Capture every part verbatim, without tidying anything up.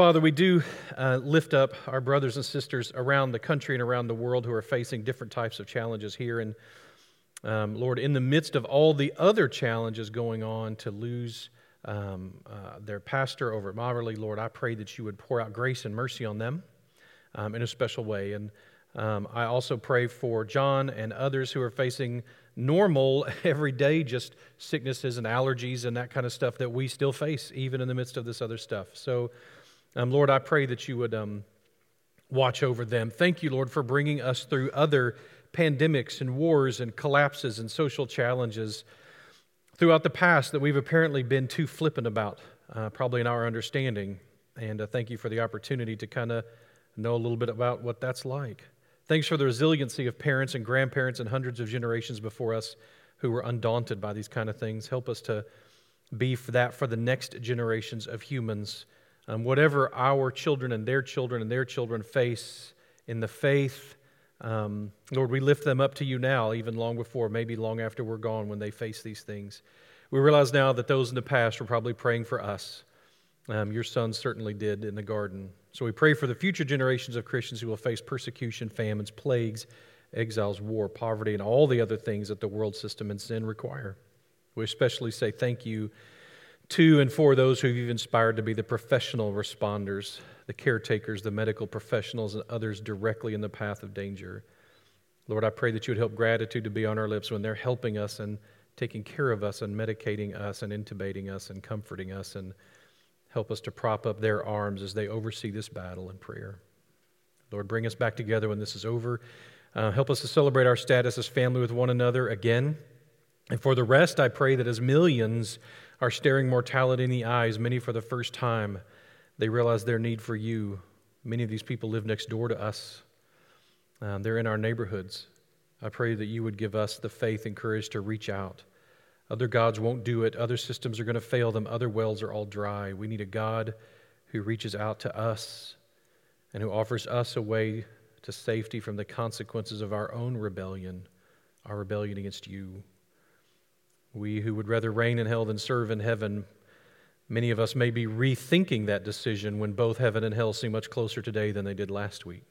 Father, we do uh, lift up our brothers and sisters around the country and around the world who are facing different types of challenges here. And um, Lord, in the midst of all the other challenges going on to lose um, uh, their pastor over at Moberly, Lord, I pray that you would pour out grace and mercy on them um, in a special way. And um, I also pray for John and others who are facing normal, everyday, just sicknesses and allergies and that kind of stuff that we still face, even in the midst of this other stuff. So, Um, Lord, I pray that you would um, watch over them. Thank you, Lord, for bringing us through other pandemics and wars and collapses and social challenges throughout the past that we've apparently been too flippant about, uh, probably in our understanding. And uh, thank you for the opportunity to kind of know a little bit about what that's like. Thanks for the resiliency of parents and grandparents and hundreds of generations before us who were undaunted by these kind of things. Help us to be for that for the next generations of humans. Um, whatever our children and their children and their children face in the faith, um, Lord, we lift them up to you now, even long before, maybe long after we're gone when they face these things. We realize now that those in the past were probably praying for us. Um, your son certainly did in the garden. So we pray for the future generations of Christians who will face persecution, famines, plagues, exiles, war, poverty, and all the other things that the world system and sin require. We especially say thank you to and for those who you've inspired to be the professional responders, the caretakers, the medical professionals, and others directly in the path of danger. Lord, I pray that you would help gratitude to be on our lips when they're helping us and taking care of us and medicating us and intubating us and comforting us, and help us to prop up their arms as they oversee this battle in prayer. Lord, bring us back together when this is over. Uh, help us to celebrate our status as family with one another again. And for the rest, I pray that as millions are staring mortality in the eyes, many for the first time, they realize their need for you. Many of these people live next door to us. Um, they're in our neighborhoods. I pray that you would give us the faith and courage to reach out. Other gods won't do it. Other systems are going to fail them. Other wells are all dry. We need a God who reaches out to us and who offers us a way to safety from the consequences of our own rebellion, our rebellion against you. We who would rather reign in hell than serve in heaven, many of us may be rethinking that decision when both heaven and hell seem much closer today than they did last week.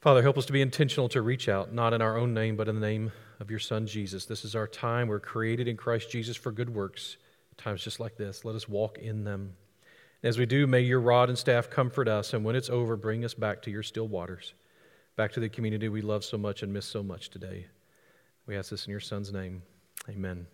Father, help us to be intentional to reach out, not in our own name, but in the name of your Son, Jesus. This is our time. We're created in Christ Jesus for good works. Times just like this, let us walk in them. And as we do, may your rod and staff comfort us, and when it's over, bring us back to your still waters, back to the community we love so much and miss so much today. We ask this in your Son's name. Amen.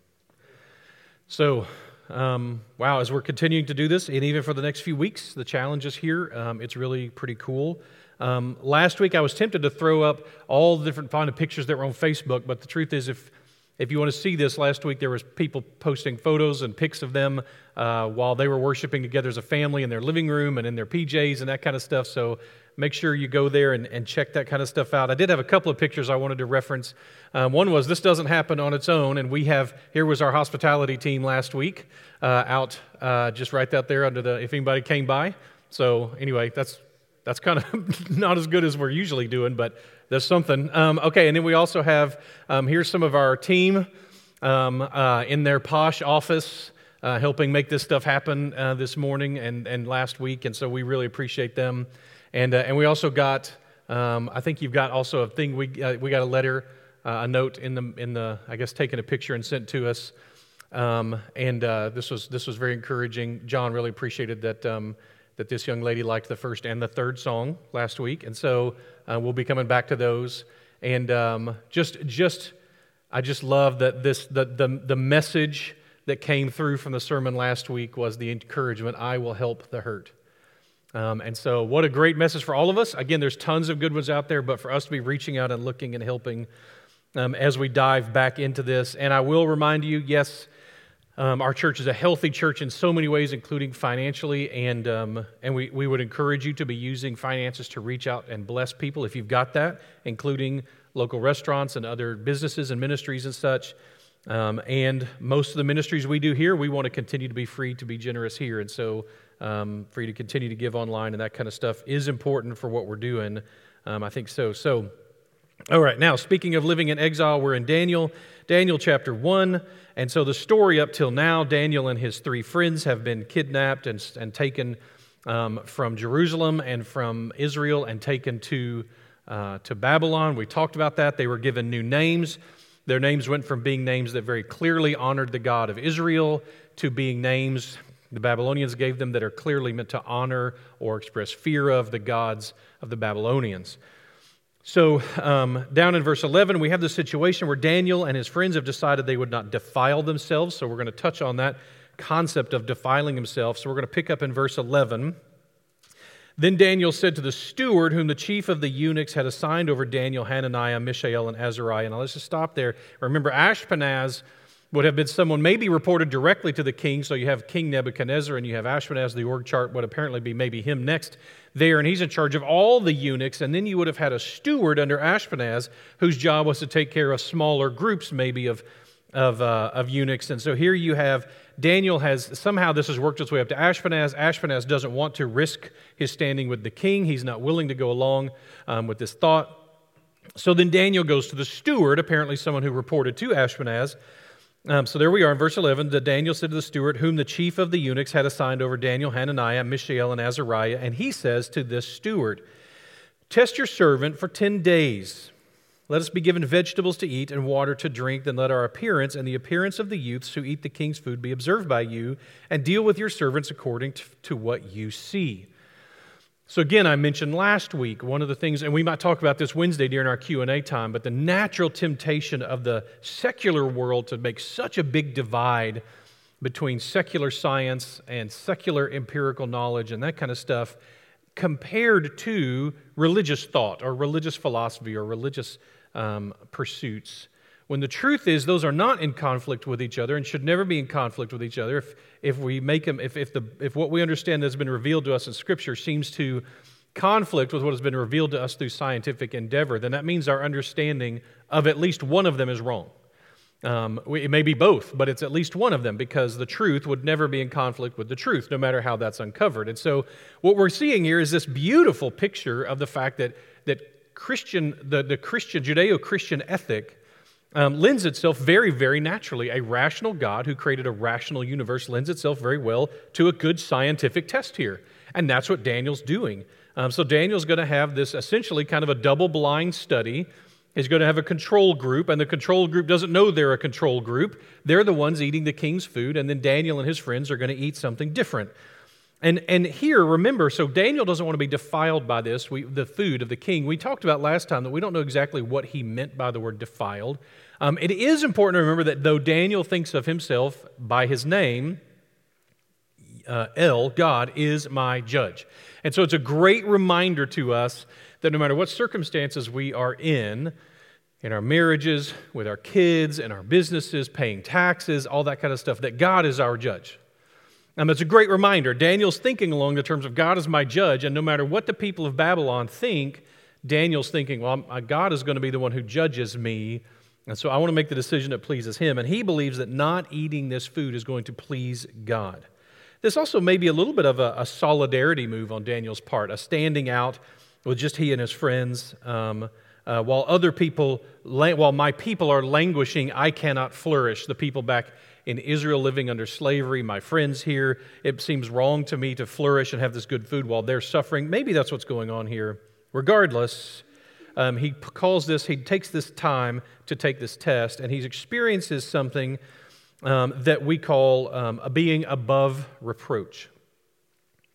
So, um, wow, as we're continuing to do this, and even for the next few weeks, the challenge is here. Um, it's really pretty cool. Um, last week, I was tempted to throw up all the different kind of pictures that were on Facebook, but the truth is, if if you want to see this, last week there was people posting photos and pics of them uh, while they were worshiping together as a family in their living room and in their P Js and that kind of stuff, so make sure you go there and, and check that kind of stuff out. I did have a couple of pictures I wanted to reference. Um, one was, this doesn't happen on its own, and we have, here was our hospitality team last week, uh, out uh, just right out there under the, if anybody came by. So anyway, that's that's kind of not as good as we're usually doing, but there's something. Um, okay, and then we also have, um, here's some of our team um, uh, in their posh office uh, helping make this stuff happen uh, this morning and, and last week, and so we really appreciate them. And uh, and we also got, um, I think you've got also a thing, we uh, we got a letter, uh, a note in the, in the I guess, taken a picture and sent to us. Um, and uh, this was this was very encouraging. John really appreciated that um, that this young lady liked the first and the third song last week. And so uh, we'll be coming back to those. And um, just, just I just love that this the, the the message that came through from the sermon last week was the encouragement, I will help the hurt. Um, and so what a great message for all of us. Again, there's tons of good ones out there, but for us to be reaching out and looking and helping um, as we dive back into this. And I will remind you, yes, um, our church is a healthy church in so many ways, including financially, and um, and we, we would encourage you to be using finances to reach out and bless people if you've got that, including local restaurants and other businesses and ministries and such. Um, and most of the ministries we do here, we want to continue to be free to be generous here, and so Um, for you to continue to give online and that kind of stuff is important for what we're doing. Um, I think so. So, all right, now, speaking of living in exile, we're in Daniel, Daniel chapter one. And so the story up till now, Daniel and his three friends have been kidnapped and, and taken um, from Jerusalem and from Israel and taken to uh, to Babylon. We talked about that. They were given new names. Their names went from being names that very clearly honored the God of Israel to being names the Babylonians gave them that are clearly meant to honor or express fear of the gods of the Babylonians. So um, down in verse eleven, we have this situation where Daniel and his friends have decided they would not defile themselves. So we're going to touch on that concept of defiling himself. So we're going to pick up in verse eleven. Then Daniel said to the steward, whom the chief of the eunuchs had assigned over Daniel, Hananiah, Mishael, and Azariah. Now let's just stop there. Remember, Ashpenaz would have been someone maybe reported directly to the king. So you have King Nebuchadnezzar and you have Ashpenaz. The org chart would apparently be maybe him next there, and he's in charge of all the eunuchs. And then you would have had a steward under Ashpenaz whose job was to take care of smaller groups maybe of of, uh, of eunuchs. And so here you have Daniel has somehow this has worked its way up to Ashpenaz. Ashpenaz doesn't want to risk his standing with the king. He's not willing to go along um, with this thought. So then Daniel goes to the steward, apparently someone who reported to Ashpenaz. Um, so there we are in verse eleven. The Daniel said to the steward, whom the chief of the eunuchs had assigned over Daniel, Hananiah, Mishael, and Azariah, and he says to this steward, "Test your servant for ten days. Let us be given vegetables to eat and water to drink. Then let our appearance and the appearance of the youths who eat the king's food be observed by you, and deal with your servants according to, to what you see." So again, I mentioned last week, one of the things, and we might talk about this Wednesday during our Q and A time, but the natural temptation of the secular world to make such a big divide between secular science and secular empirical knowledge and that kind of stuff compared to religious thought or religious philosophy or religious um, pursuits. When the truth is, those are not in conflict with each other and should never be in conflict with each other. If if we make them, if if the if what we understand that has been revealed to us in Scripture seems to conflict with what has been revealed to us through scientific endeavor, then that means our understanding of at least one of them is wrong. Um, it may be both, but it's at least one of them, because the truth would never be in conflict with the truth, no matter how that's uncovered. And so, what we're seeing here is this beautiful picture of the fact that that Christian, the the Christian Judeo-Christian ethic. Um, lends itself very, very naturally. A rational God who created a rational universe lends itself very well to a good scientific test here. And that's what Daniel's doing. Um, so Daniel's going to have this essentially kind of a double-blind study. He's going to have a control group, and the control group doesn't know they're a control group. They're the ones eating the king's food, and then Daniel and his friends are going to eat something different. And and here, remember, so Daniel doesn't want to be defiled by this, we, the food of the king. We talked about last time that we don't know exactly what he meant by the word defiled. Um, it is important to remember that though Daniel thinks of himself by his name, uh, El, God, is my judge. And so it's a great reminder to us that no matter what circumstances we are in, in our marriages, with our kids, in our businesses, paying taxes, all that kind of stuff, that God is our judge. And that's a great reminder. Daniel's thinking along the terms of God is my judge, and no matter what the people of Babylon think, Daniel's thinking, well, I'm, God is going to be the one who judges me, and so I want to make the decision that pleases him. And he believes that not eating this food is going to please God. This also may be a little bit of a, a solidarity move on Daniel's part, a standing out with just he and his friends, um, Uh, while other people, while my people are languishing, I cannot flourish. The people back in Israel living under slavery, my friends here, it seems wrong to me to flourish and have this good food while they're suffering. Maybe that's what's going on here. Regardless, um, he calls this, he takes this time to take this test, and he experiences something um, that we call um, a being above reproach.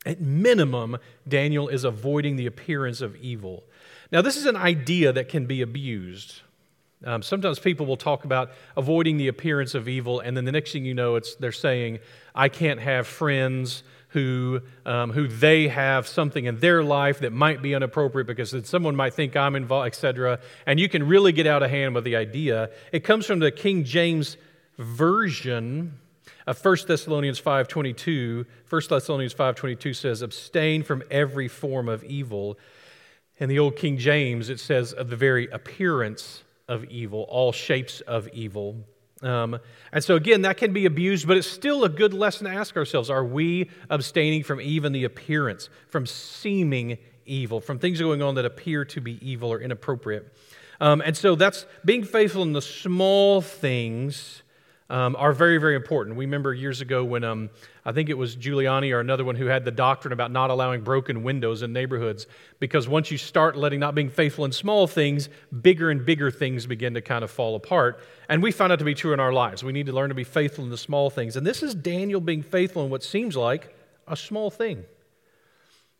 At minimum, Daniel is avoiding the appearance of evil. Now, this is an idea that can be abused. Um, sometimes people will talk about avoiding the appearance of evil, and then the next thing you know, it's they're saying, I can't have friends who um, who they have something in their life that might be inappropriate because then someone might think I'm involved, et cetera. And you can really get out of hand with the idea. It comes from the King James Version of First Thessalonians five twenty-two. First Thessalonians five twenty-two says, abstain from every form of evil. In the old King James, it says of the very appearance of evil, all shapes of evil. Um, and so again, that can be abused, but it's still a good lesson to ask ourselves. Are we abstaining from even the appearance, from seeming evil, from things going on that appear to be evil or inappropriate? Um, and so that's being faithful in the small things um, are very, very important. We remember years ago when um, I think it was Giuliani or another one who had the doctrine about not allowing broken windows in neighborhoods, because once you start letting not being faithful in small things, bigger and bigger things begin to kind of fall apart. And we found out to be true in our lives. We need to learn to be faithful in the small things. And this is Daniel being faithful in what seems like a small thing.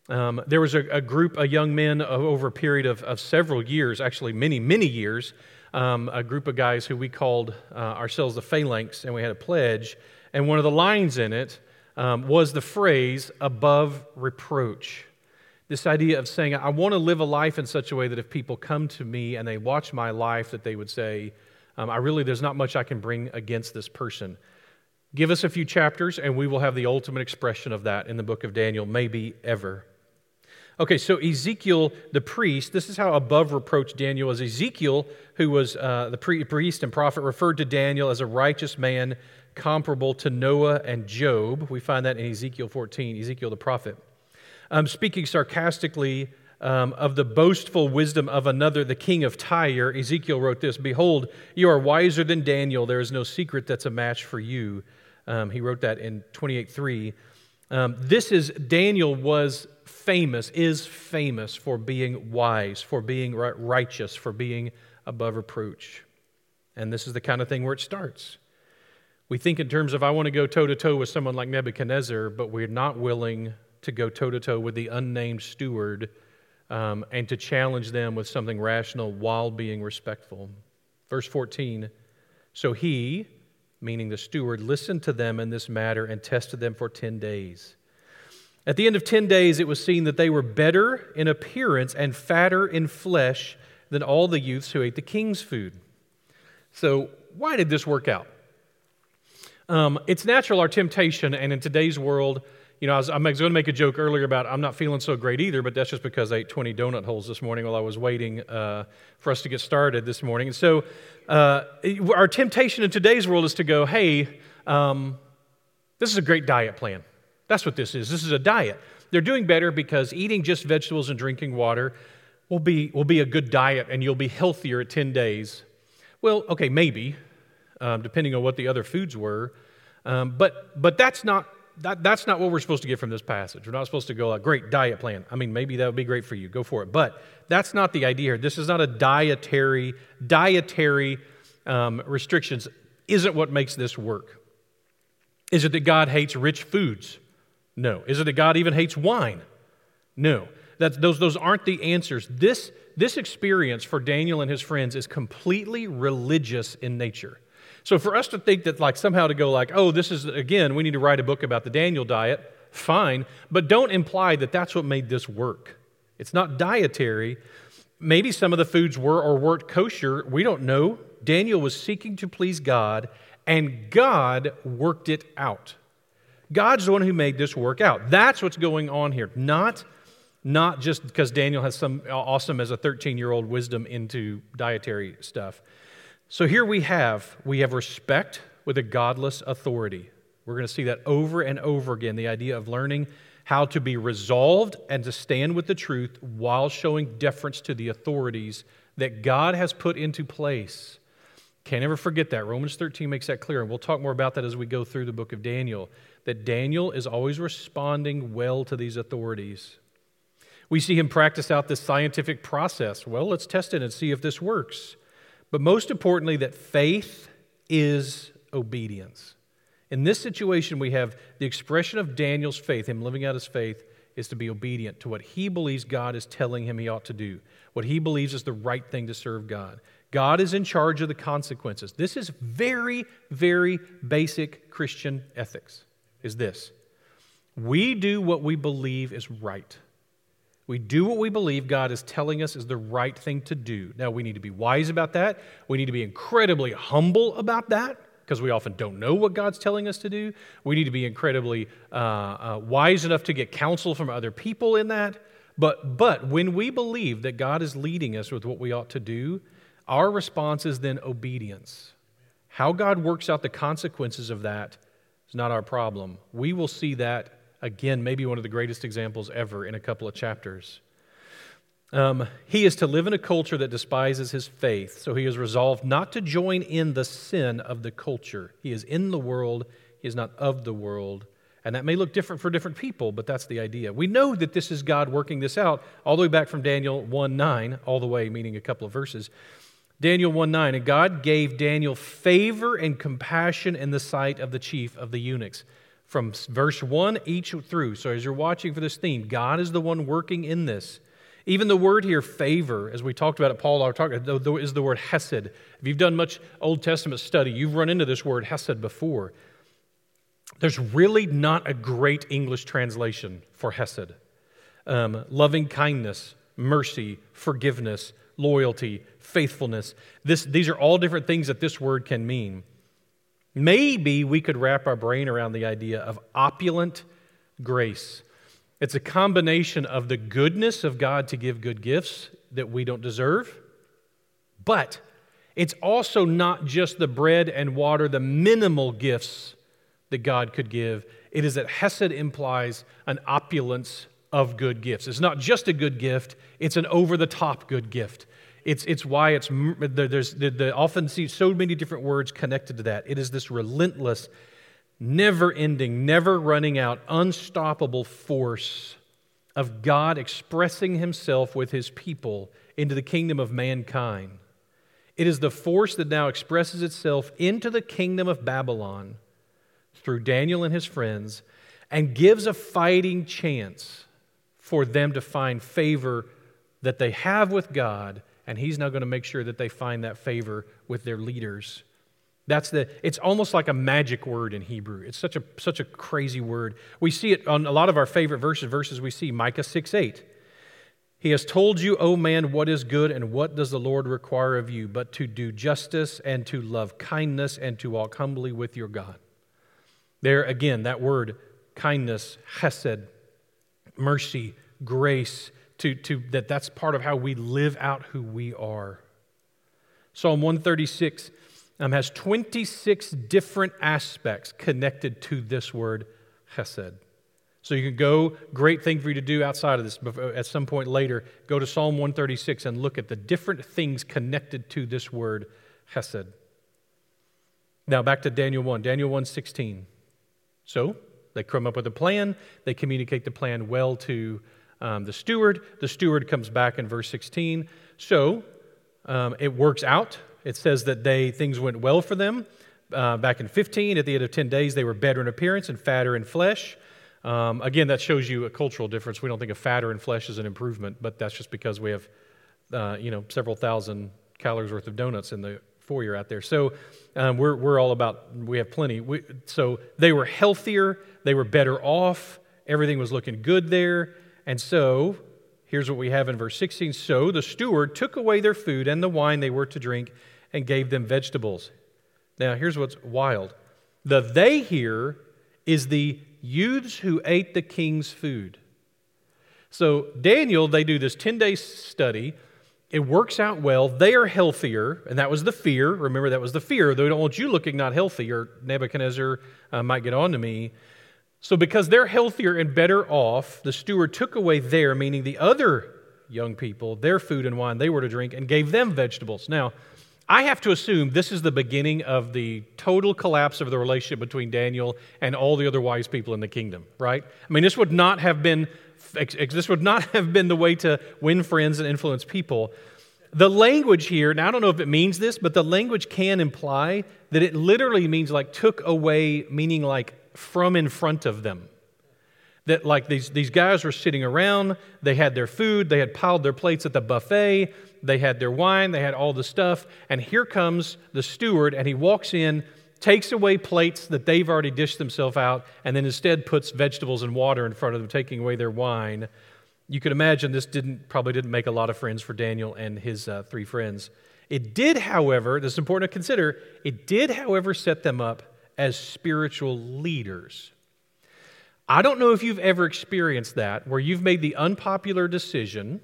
Um, there was a, a group of young men over a period of, of several years, actually many, many years, um, a group of guys who we called uh, ourselves the Phalanx, and we had a pledge, and one of the lines in it um, was the phrase, above reproach. This idea of saying, I want to live a life in such a way that if people come to me and they watch my life, that they would say, um, I really, there's not much I can bring against this person. Give us a few chapters, and we will have the ultimate expression of that in the book of Daniel, maybe ever. Okay, so Ezekiel, the priest, this is how above reproach Daniel is. Ezekiel, who was uh, the pre- priest and prophet, referred to Daniel as a righteous man comparable to Noah and Job. We find that in Ezekiel fourteen, Ezekiel the prophet. Um, speaking sarcastically um, of the boastful wisdom of another, the king of Tyre, Ezekiel wrote this, "Behold, you are wiser than Daniel. There is no secret that's a match for you." Um, he wrote that in twenty-eight three. Um, this is, Daniel was... famous, is famous for being wise, for being righteous, for being above reproach. And this is the kind of thing where it starts. We think in terms of, I want to go toe-to-toe with someone like Nebuchadnezzar, but we're not willing to go toe-to-toe with the unnamed steward um, and to challenge them with something rational while being respectful. Verse fourteen, so he, meaning the steward, listened to them in this matter and tested them for ten days. At the end of ten days, it was seen that they were better in appearance and fatter in flesh than all the youths who ate the king's food. So why did this work out? Um, it's natural, our temptation, and in today's world, you know, I was, I was going to make a joke earlier about I'm not feeling so great either, but that's just because I ate twenty donut holes this morning while I was waiting uh, for us to get started this morning. And so uh, our temptation in today's world is to go, hey, um, this is a great diet plan. That's what this is. This is a diet. They're doing better because eating just vegetables and drinking water will be will be a good diet, and you'll be healthier at ten days. Well, okay, maybe, um, depending on what the other foods were. Um, but but that's not that, that's not what we're supposed to get from this passage. We're not supposed to go like, great diet plan. I mean, maybe that would be great for you. Go for it. But that's not the idea here. This is not a dietary dietary um, restrictions. Isn't what makes this work? Is it that God hates rich foods? No. Is it that God even hates wine? No. That, those, those aren't the answers. This, this experience for Daniel and his friends is completely religious in nature. So for us to think that like somehow to go like, oh, this is, again, we need to write a book about the Daniel diet, fine, but don't imply that that's what made this work. It's not dietary. Maybe some of the foods were or weren't kosher. We don't know. Daniel was seeking to please God, and God worked it out. God's the one who made this work out. That's what's going on here. Not, not just because Daniel has some awesome as a thirteen-year-old wisdom into dietary stuff. So here we have, we have respect with a godless authority. We're going to see that over and over again, the idea of learning how to be resolved and to stand with the truth while showing deference to the authorities that God has put into place. Can't ever forget that. Romans thirteen makes that clear, and we'll talk more about that as we go through the book of Daniel, that Daniel is always responding well to these authorities. We see him practice out this scientific process. Well, let's test it and see if this works. But most importantly, that faith is obedience. In this situation, we have the expression of Daniel's faith, him living out his faith, is to be obedient to what he believes God is telling him he ought to do, what he believes is the right thing to serve God. God is in charge of the consequences. This is very, very basic Christian ethics, is this. We do what we believe is right. We do what we believe God is telling us is the right thing to do. Now, we need to be wise about that. We need to be incredibly humble about that, because we often don't know what God's telling us to do. We need to be incredibly uh, uh, wise enough to get counsel from other people in that. But, but when we believe that God is leading us with what we ought to do, our response is then obedience. How God works out the consequences of that is not our problem. We will see that, again, maybe one of the greatest examples ever in a couple of chapters. Um, he is to live in a culture that despises his faith, so he is resolved not to join in the sin of the culture. He is in the world, he is not of the world, and that may look different for different people, but that's the idea. We know that this is God working this out all the way back from Daniel one nine, all the way, meaning a couple of verses. Daniel one nine, and God gave Daniel favor and compassion in the sight of the chief of the eunuchs. From verse one each through, so as you're watching for this theme, God is the one working in this. Even the word here, favor, as we talked about it, Paul is the word hesed. If you've done much Old Testament study, you've run into this word hesed before. There's really not a great English translation for hesed. Um, loving kindness, mercy, forgiveness, loyalty, faithfulness. This, these are all different things that this word can mean. Maybe we could wrap our brain around the idea of opulent grace. It's a combination of the goodness of God to give good gifts that we don't deserve, but it's also not just the bread and water, the minimal gifts that God could give. It is that hesed implies an opulence of good gifts. It's not just a good gift, it's an over-the-top good gift. It's it's why it's there's the often see so many different words connected to that. It is this relentless, never-ending, never-running-out, unstoppable force of God expressing Himself with His people into the kingdom of mankind. It is the force that now expresses itself into the kingdom of Babylon through Daniel and his friends and gives a fighting chance for them to find favor that they have with God, and He's now going to make sure that they find that favor with their leaders. That's the. It's almost like a magic word in Hebrew. It's such a such a crazy word. We see it on a lot of our favorite verses. Verses we see Micah six eight. He has told you, O man, what is good, and what does the Lord require of you, but to do justice and to love kindness and to walk humbly with your God. There again, that word kindness, chesed, mercy, grace. To to that that's part of how we live out who we are. Psalm one thirty-six. Um, has twenty-six different aspects connected to this word, chesed. So you can go, great thing for you to do outside of this, at some point later, go to Psalm one thirty-six and look at the different things connected to this word, chesed. Now back to Daniel one, Daniel one sixteen. So they come up with a plan, they communicate the plan well to um, the steward, the steward comes back in verse sixteen, so um, it works out. It says that they things went well for them. Uh, back in fifteen, at the end of ten days, they were better in appearance and fatter in flesh. Um, again, that shows you a cultural difference. We don't think of fatter in flesh as an improvement, but that's just because we have, uh, you know, several thousand calories worth of donuts in the foyer out there. So um, we're we're all about we have plenty. We, so they were healthier, they were better off. Everything was looking good there, and so. Here's what we have in verse sixteen. So the steward took away their food and the wine they were to drink and gave them vegetables. Now, here's what's wild. The they here is the youths who ate the king's food. So Daniel, they do this ten-day study. It works out well. They are healthier, and that was the fear. Remember, that was the fear. They don't want you looking not healthy, or Nebuchadnezzar uh, might get on to me. So because they're healthier and better off, the steward took away their, meaning the other young people, their food and wine they were to drink, and gave them vegetables. Now, I have to assume this is the beginning of the total collapse of the relationship between Daniel and all the other wise people in the kingdom, right? I mean, this would not have been this would not have been the way to win friends and influence people. The language here, now I don't know if it means this, but the language can imply that it literally means like took away, meaning like from in front of them. That like these, these guys were sitting around, they had their food, they had piled their plates at the buffet, they had their wine, they had all the stuff, and here comes the steward, and he walks in, takes away plates that they've already dished themselves out, and then instead puts vegetables and water in front of them, taking away their wine. You could imagine this didn't probably didn't make a lot of friends for Daniel and his uh, three friends. It did, however, this is important to consider, it did, however, set them up as spiritual leaders. I don't know if you've ever experienced that, where you've made the unpopular decision,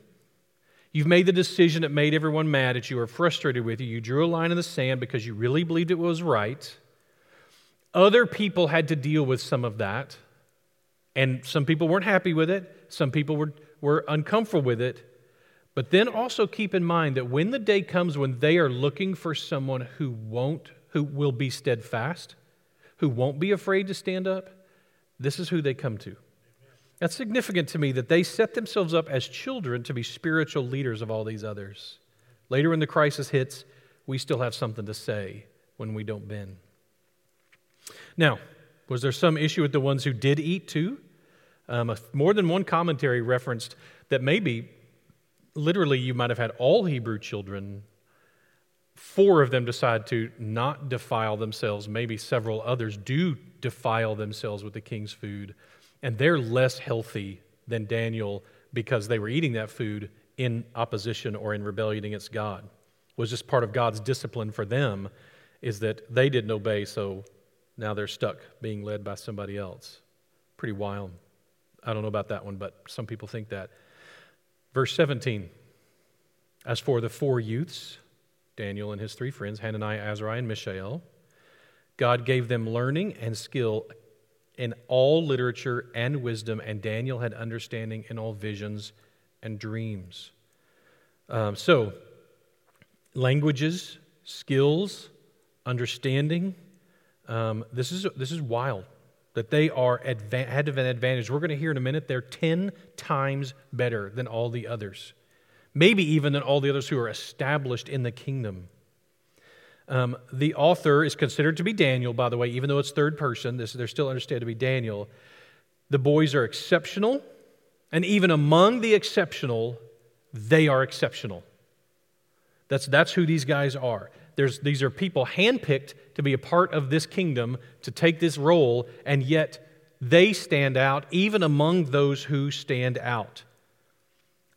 you've made the decision that made everyone mad at you or frustrated with you, you drew a line in the sand because you really believed it was right. Other people had to deal with some of that, and some people weren't happy with it, some people were, were uncomfortable with it, But then also keep in mind that when the day comes when they are looking for someone who won't, who will be steadfast, who won't be afraid to stand up, this is who they come to. That's significant to me that they set themselves up as children to be spiritual leaders of all these others. Later when the crisis hits, we still have something to say when we don't bend. Now, was there some issue with the ones who did eat too? Um, a, more than one commentary referenced that maybe literally, you might have had all Hebrew children, four of them decide to not defile themselves. Maybe several others do defile themselves with the king's food, and they're less healthy than Daniel because they were eating that food in opposition or in rebellion against God. It was just part of God's discipline for them, is that they didn't obey, so now they're stuck being led by somebody else. Pretty wild. I don't know about that one, but some people think that. Verse seventeen, as for the four youths, Daniel and his three friends, Hananiah, Azariah, and Mishael, God gave them learning and skill in all literature and wisdom, and Daniel had understanding in all visions and dreams. Um, so, languages, skills, understanding, um, this is this is wild. That they are adva- had to have an advantage. We're going to hear in a minute, they're ten times better than all the others. Maybe even than all the others who are established in the kingdom. Um, the author is considered to be Daniel, by the way, even though it's third person. This, they're still understood to be Daniel. The boys are exceptional, and even among the exceptional, they are exceptional. That's, that's who these guys are. There's, these are people handpicked to be a part of this kingdom, to take this role, and yet they stand out even among those who stand out.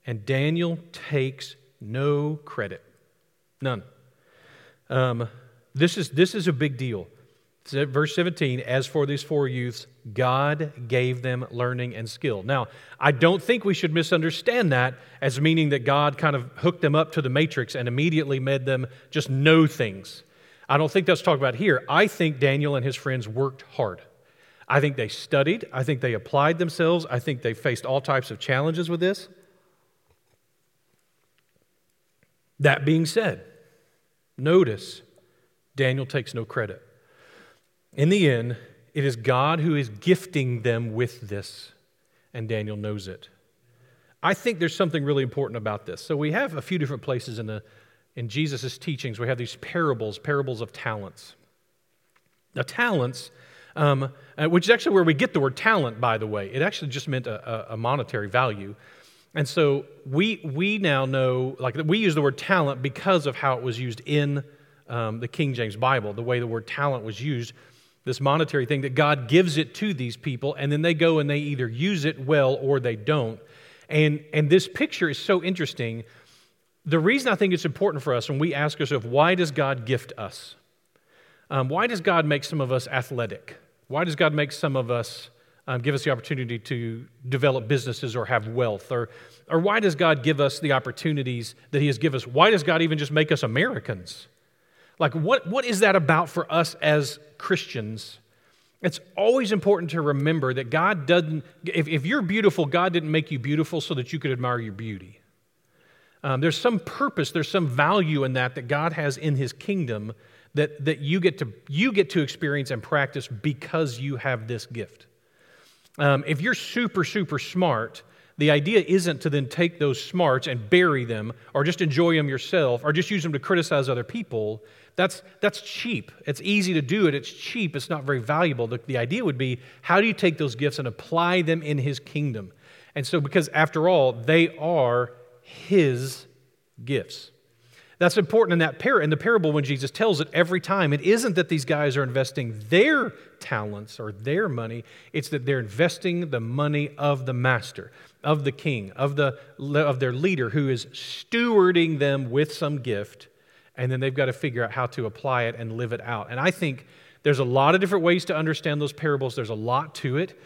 And Daniel takes no credit. None. Um, this is, this is a big deal. Verse seventeen, as for these four youths, God gave them learning and skill. Now, I don't think we should misunderstand that as meaning that God kind of hooked them up to the matrix and immediately made them just know things. I don't think that's talked about here. I think Daniel and his friends worked hard. I think they studied. I think they applied themselves. I think they faced all types of challenges with this. That being said, notice Daniel takes no credit. In the end, it is God who is gifting them with this, and Daniel knows it. I think there's something really important about this. So we have a few different places in the in Jesus' teachings. We have these parables, parables of talents. Now, talents, um, which is actually where we get the word talent, by the way. It actually just meant a, a monetary value. And so we we now know, like we use the word talent because of how it was used in um, the King James Bible, the way the word talent was used. This monetary thing that God gives it to these people, and then they go and they either use it well or they don't. And and this picture is so interesting. The reason I think it's important for us when we ask ourselves, why does God gift us? Um, why does God make some of us athletic? Why does God make some of us, um, give us the opportunity to develop businesses or have wealth? Or, or why does God give us the opportunities that He has given us? Why does God even just make us Americans? Like, what, what is that about for us as Christians? It's always important to remember that God doesn't, if, if you're beautiful, God didn't make you beautiful so that you could admire your beauty. Um, there's some purpose, there's some value in that that God has in His kingdom that, that you get to you get to experience and practice because you have this gift. Um, if you're super, super smart, the idea isn't to then take those smarts and bury them or just enjoy them yourself or just use them to criticize other people. That's that's cheap. It's easy to do it. It's cheap. It's not very valuable. The, the idea would be, how do you take those gifts and apply them in His kingdom? And so, because after all, they are His gifts. That's important in that par- in the parable when Jesus tells it every time. It isn't that these guys are investing their talents or their money. It's that they're investing the money of the master, of the king, of the of their leader who is stewarding them with some gift, and then they've got to figure out how to apply it and live it out. And I think there's a lot of different ways to understand those parables. There's a lot to it,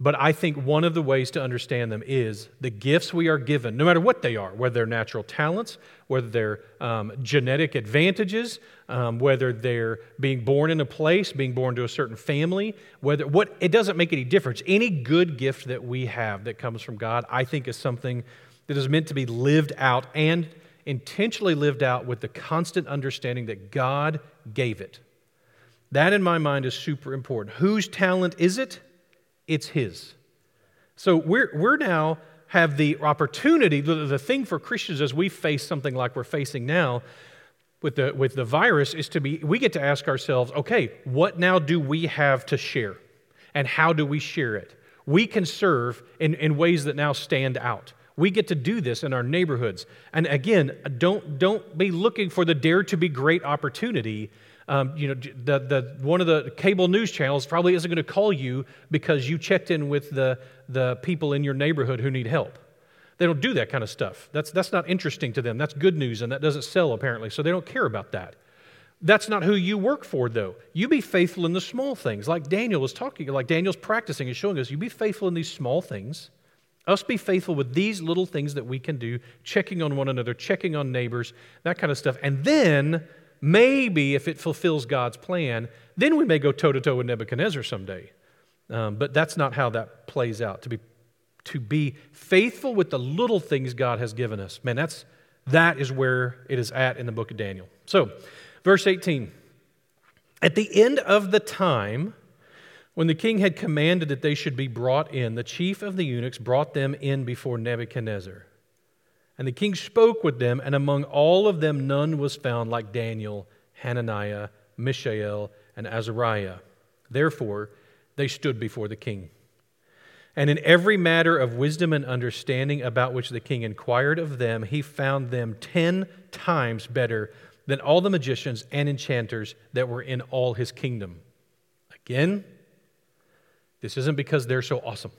but I think one of the ways to understand them is the gifts we are given, no matter what they are, whether they're natural talents, whether they're um, genetic advantages, um, whether they're being born in a place, being born to a certain family, whether what it doesn't make any difference. Any good gift that we have that comes from God, I think, is something that is meant to be lived out and intentionally lived out with the constant understanding that God gave it. That, in my mind, is super important. Whose talent is it? It's His. So we're we're now have the opportunity, the, the thing for Christians as we face something like we're facing now with the with the virus is to be, we get to ask ourselves, okay, what now do we have to share? And how do we share it? We can serve in, in ways that now stand out. We get to do this in our neighborhoods. And again, don't don't be looking for the dare to be great opportunity. Um, you know, the, the one of the cable news channels probably isn't going to call you because you checked in with the the people in your neighborhood who need help. They don't do that kind of stuff. That's that's not interesting to them. That's good news, and that doesn't sell apparently, so they don't care about that. That's not who you work for, though. You be faithful in the small things, like Daniel was talking, like Daniel's practicing and showing us. You be faithful in these small things. Us be faithful with these little things that we can do, checking on one another, checking on neighbors, that kind of stuff, and then. Maybe if it fulfills God's plan, then we may go toe-to-toe with Nebuchadnezzar someday. Um, but that's not how that plays out. To be to be faithful with the little things God has given us. Man, that's, that is where it is at in the book of Daniel. So, verse eighteen. At the end of the time, when the king had commanded that they should be brought in, the chief of the eunuchs brought them in before Nebuchadnezzar. And the king spoke with them, and among all of them none was found like Daniel, Hananiah, Mishael, and Azariah. Therefore, they stood before the king. And in every matter of wisdom and understanding about which the king inquired of them, he found them ten times better than all the magicians and enchanters that were in all his kingdom. Again, this isn't because they're so awesome.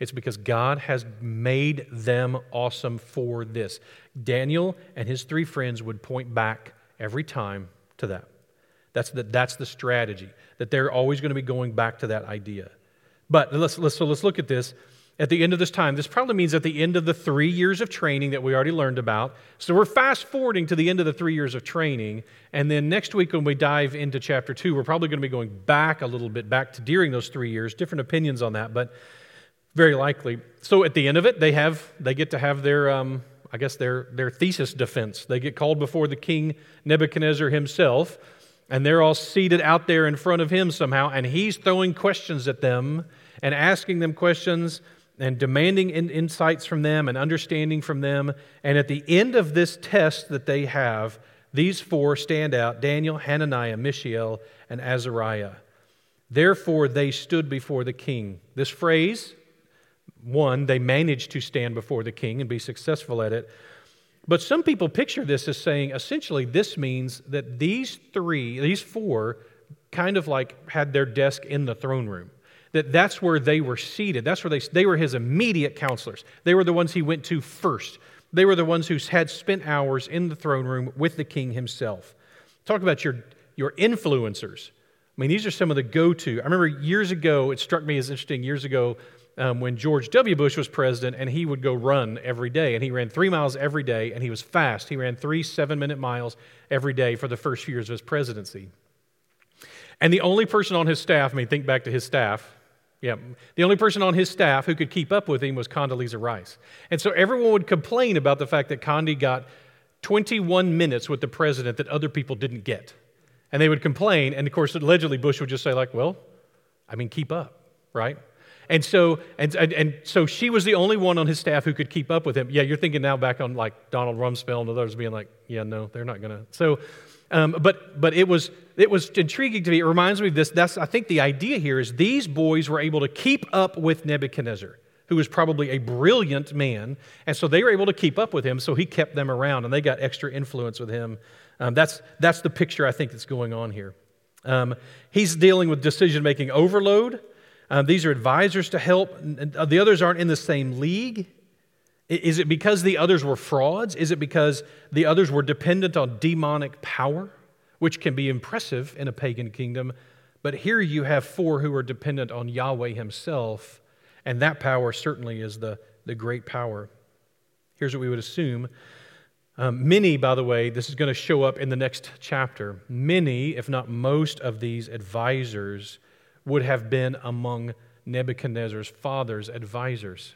It's because God has made them awesome for this. Daniel and his three friends would point back every time to that. That's the, that's the strategy, that they're always going to be going back to that idea. But let's, let's, so let's look at this. At the end of this time, this probably means at the end of the three years of training that we already learned about. So we're fast-forwarding to the end of the three years of training, and then next week when we dive into chapter two, we're probably going to be going back a little bit, back to during those three years, different opinions on that, but very likely. So at the end of it, they have they get to have their, um, I guess, their their thesis defense. They get called before the king Nebuchadnezzar himself, and they're all seated out there in front of him somehow, and he's throwing questions at them and asking them questions and demanding in, insights from them and understanding from them. And at the end of this test that they have, these four stand out, Daniel, Hananiah, Mishael, and Azariah. Therefore, they stood before the king. This phrase... One, they managed to stand before the king and be successful at it. But some people picture this as saying, essentially, this means that these three, these four, kind of like had their desk in the throne room. That that's where they were seated. That's where they they were his immediate counselors. They were the ones he went to first. They were the ones who had spent hours in the throne room with the king himself. Talk about your your influencers. I mean, these are some of the go-to. I remember years ago, it struck me as interesting years ago, Um, when George W. Bush was president, and he would go run every day, and he ran three miles every day, and he was fast. He ran three seven-minute miles every day for the first few years of his presidency. And the only person on his staff, I mean, think back to his staff, yeah, the only person on his staff who could keep up with him was Condoleezza Rice. And so everyone would complain about the fact that Condi got twenty-one minutes with the president that other people didn't get. And they would complain, and of course, allegedly, Bush would just say, like, well, I mean, keep up, right? And so and, and and so she was the only one on his staff who could keep up with him. Yeah, you're thinking now back on like Donald Rumsfeld and others being like, yeah, no, they're not gonna. So, um, but but it was it was intriguing to me. It reminds me of this. That's I think the idea here is these boys were able to keep up with Nebuchadnezzar, who was probably a brilliant man, and so they were able to keep up with him. So he kept them around, and they got extra influence with him. Um, that's that's the picture I think that's going on here. Um, he's dealing with decision-making overload. Um, these are advisors to help. The others aren't in the same league. Is it because the others were frauds? Is it because the others were dependent on demonic power, which can be impressive in a pagan kingdom? But here you have four who are dependent on Yahweh himself, and that power certainly is the, the great power. Here's what we would assume. Um, many, by the way, this is going to show up in the next chapter. Many, if not most, of these advisors would have been among Nebuchadnezzar's father's advisors.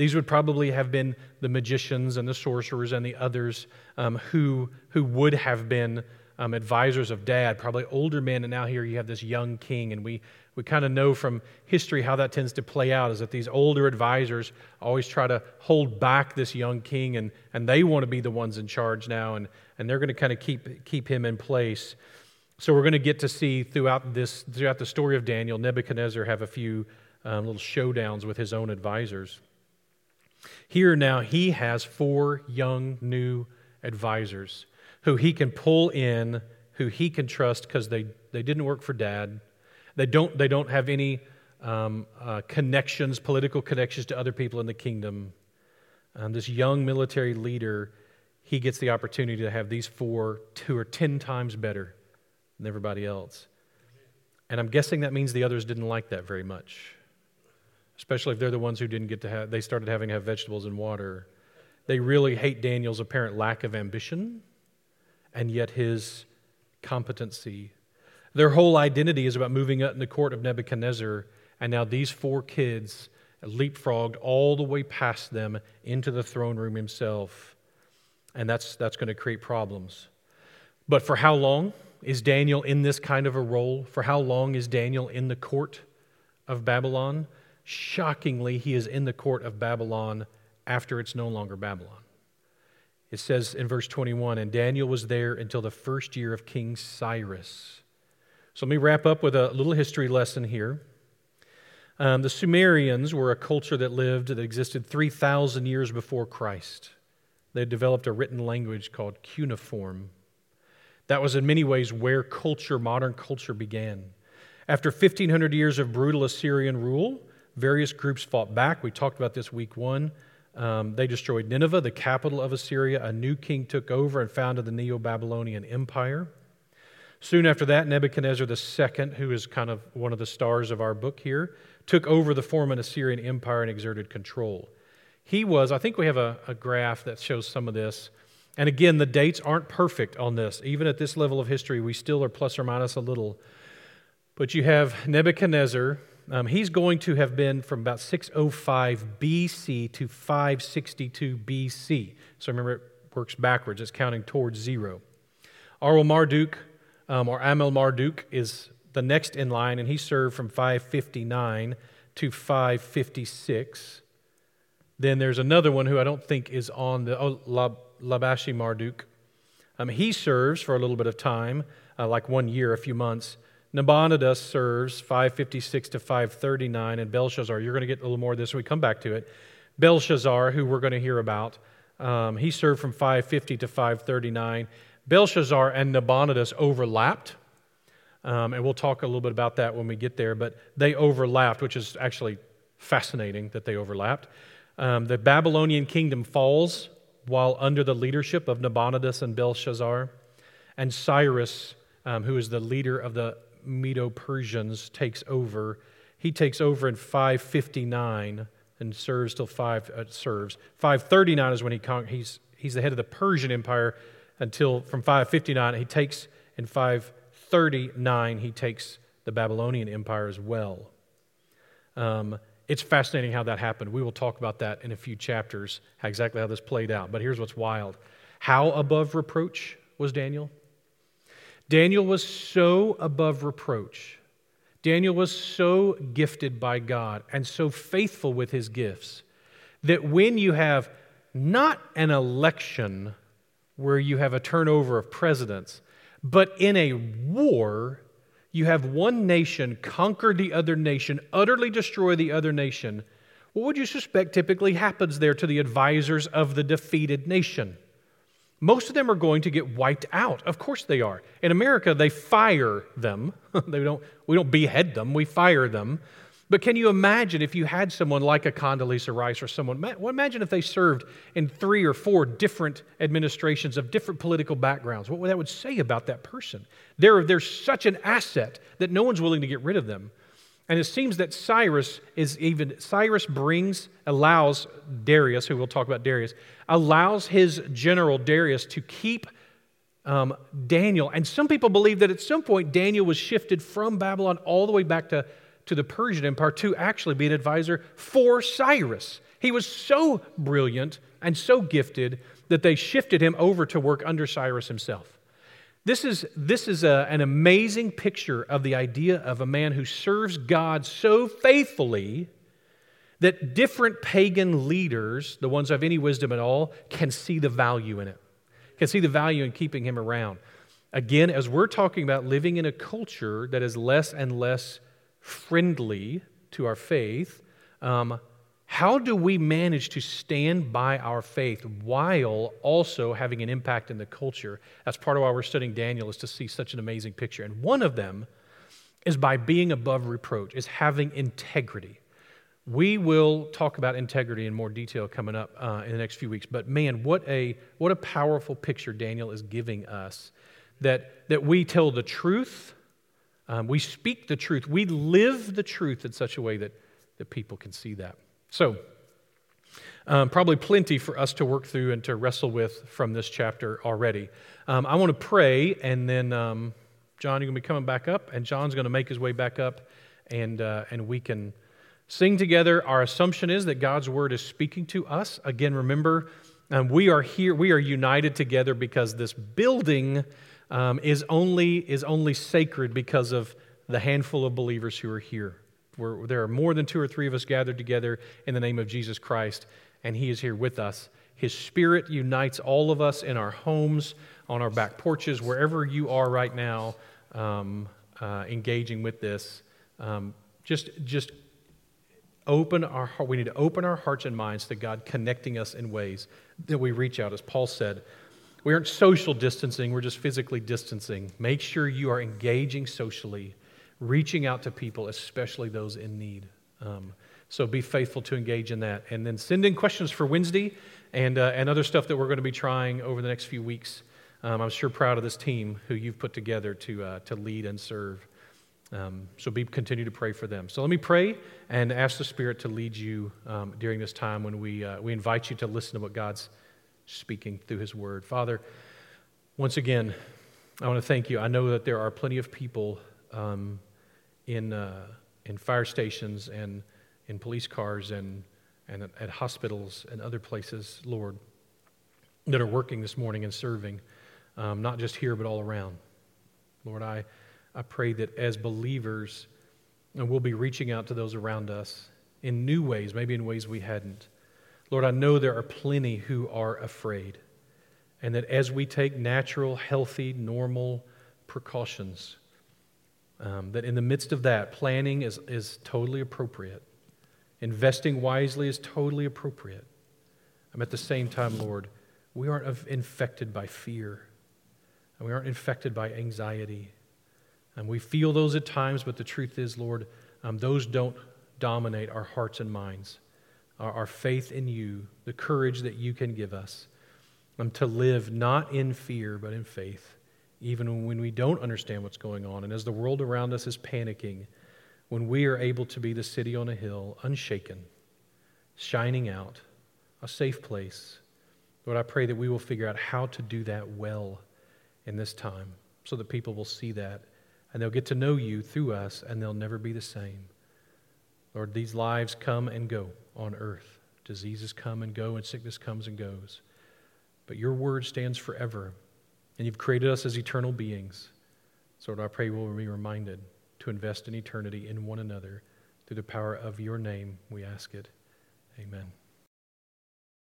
These would probably have been the magicians and the sorcerers and the others um, who, who would have been um, advisors of Dad, probably older men, and now here you have this young king, and we We kind of know from history how that tends to play out, is that these older advisors always try to hold back this young king, and, and they want to be the ones in charge now, and, and they're going to kind of keep keep him in place. So we're going to get to see throughout this throughout the story of Daniel, Nebuchadnezzar have a few um, little showdowns with his own advisors. Here now he has four young new advisors who he can pull in, who he can trust because they, they didn't work for Dad. They don't, they don't have any um, uh, connections, political connections to other people in the kingdom. Um, this young military leader, he gets the opportunity to have these four two or ten times better than everybody else. And I'm guessing that means the others didn't like that very much, especially if they're the ones who didn't get to have, they started having to have vegetables and water. They really hate Daniel's apparent lack of ambition and yet his competency. Their whole identity is about moving up in the court of Nebuchadnezzar, and now these four kids leapfrogged all the way past them into the throne room himself, and that's that's going to create problems. But for how long is Daniel in this kind of a role? For how long is Daniel in the court of Babylon? Shockingly, he is in the court of Babylon after it's no longer Babylon. It says in verse twenty-one, and Daniel was there until the first year of King Cyrus. So let me wrap up with a little history lesson here. Um, the Sumerians were a culture that lived, that existed three thousand years before Christ. They developed a written language called cuneiform. That was in many ways where culture, modern culture, began. After fifteen hundred years of brutal Assyrian rule, various groups fought back. We talked about this week one. Um, they destroyed Nineveh, the capital of Assyria. A new king took over and founded the Neo-Babylonian Empire. Soon after that, Nebuchadnezzar the Second, who is kind of one of the stars of our book here, took over the former Assyrian Empire and exerted control. He was, I think we have a, a graph that shows some of this. And again, the dates aren't perfect on this. Even at this level of history, we still are plus or minus a little. But you have Nebuchadnezzar. Um, he's going to have been from about six oh five B.C. to five sixty-two B.C. So remember, it works backwards. It's counting towards zero. Amel Marduk, Um, or Amel Marduk is the next in line, and he served from five fifty-nine to five fifty-six. Then there's another one who I don't think is on the, oh, Lab, Labashi Marduk. Um, he serves for a little bit of time, uh, like one year, a few months. Nabonidus serves five fifty-six to five thirty-nine, and Belshazzar, you're going to get a little more of this when we come back to it. Belshazzar, who we're going to hear about, um, he served from five fifty to five thirty-nine. Belshazzar and Nabonidus overlapped, um, and we'll talk a little bit about that when we get there, but they overlapped, which is actually fascinating that they overlapped. Um, the Babylonian kingdom falls while under the leadership of Nabonidus and Belshazzar, and Cyrus, um, who is the leader of the Medo-Persians, takes over. He takes over in five fifty-nine and serves till five uh, serves. five thirty-nine is when he con- he's he's the head of the Persian Empire. Until from five fifty-nine, he takes, in five thirty-nine, he takes the Babylonian Empire as well. Um, it's fascinating how that happened. We will talk about that in a few chapters, how exactly how this played out. But here's what's wild. How above reproach was Daniel? Daniel was so above reproach. Daniel was so gifted by God and so faithful with his gifts that when you have not an election where you have a turnover of presidents, but in a war, you have one nation conquer the other nation, utterly destroy the other nation. What would you suspect typically happens there to the advisors of the defeated nation? Most of them are going to get wiped out. Of course they are. In America, they fire them. They don't. We don't behead them. We fire them. But can you imagine if you had someone like a Condoleezza Rice or someone, well, imagine if they served in three or four different administrations of different political backgrounds, what that would say about that person. They're, they're such an asset that no one's willing to get rid of them. And it seems that Cyrus is even, Cyrus brings, allows Darius, who we'll talk about Darius, allows his general Darius to keep um, Daniel. And some people believe that at some point Daniel was shifted from Babylon all the way back to to the Persian Empire to actually be an advisor for Cyrus. He was so brilliant and so gifted that they shifted him over to work under Cyrus himself. This is, this is a, an amazing picture of the idea of a man who serves God so faithfully that different pagan leaders, the ones of any wisdom at all, can see the value in it, can see the value in keeping him around. Again, as we're talking about living in a culture that is less and less friendly to our faith, um, how do we manage to stand by our faith while also having an impact in the culture? That's part of why we're studying Daniel, is to see such an amazing picture. And one of them is by being above reproach, is having integrity. We will talk about integrity in more detail coming up uh, in the next few weeks. But man, what a what a powerful picture Daniel is giving us, that, that we tell the truth, um, we speak the truth, we live the truth in such a way that, that people can see that. So, um, probably plenty for us to work through and to wrestle with from this chapter already. Um, I want to pray, and then um, John, you're going to be coming back up, and John's going to make his way back up, and uh, and we can sing together. Our assumption is that God's Word is speaking to us. Again, remember, um, we are here, we are united together because this building um, is only is only sacred because of the handful of believers who are here. We're, there are more than two or three of us gathered together in the name of Jesus Christ, and He is here with us. His Spirit unites all of us in our homes, on our back porches, wherever you are right now, um, uh, engaging with this. Um, just, just open our heart. We need to open our hearts and minds to God connecting us in ways that we reach out. As Paul said, we aren't social distancing; we're just physically distancing. Make sure you are engaging socially, reaching out to people, especially those in need. Um, so be faithful to engage in that. And then send in questions for Wednesday and uh, and other stuff that we're going to be trying over the next few weeks. Um, I'm sure proud of this team who you've put together to uh, to lead and serve. Um, so be continue to pray for them. So let me pray and ask the Spirit to lead you um, during this time when we uh, we invite you to listen to what God's speaking through His Word. Father, once again, I want to thank you. I know that there are plenty of people um in uh, in fire stations and in police cars and, and at hospitals and other places, Lord, that are working this morning and serving, um, not just here but all around. Lord, I, I pray that as believers, and we'll be reaching out to those around us in new ways, maybe in ways we hadn't. Lord, I know there are plenty who are afraid, and that as we take natural, healthy, normal precautions, Um, that in the midst of that, planning is, is totally appropriate. Investing wisely is totally appropriate. And at the same time, Lord, we aren't infected by fear, and we aren't infected by anxiety. And we feel those at times, but the truth is, Lord, um, those don't dominate our hearts and minds. Our, our faith in you, the courage that you can give us, um, to live not in fear, but in faith, even when we don't understand what's going on. And as the world around us is panicking, when we are able to be the city on a hill, unshaken, shining out, a safe place, Lord, I pray that we will figure out how to do that well in this time so that people will see that, and they'll get to know you through us, and they'll never be the same. Lord, these lives come and go on earth. Diseases come and go, and sickness comes and goes. But your word stands forever, and you've created us as eternal beings. So Lord, I pray we'll be reminded to invest in eternity in one another. Through the power of your name, we ask it. Amen.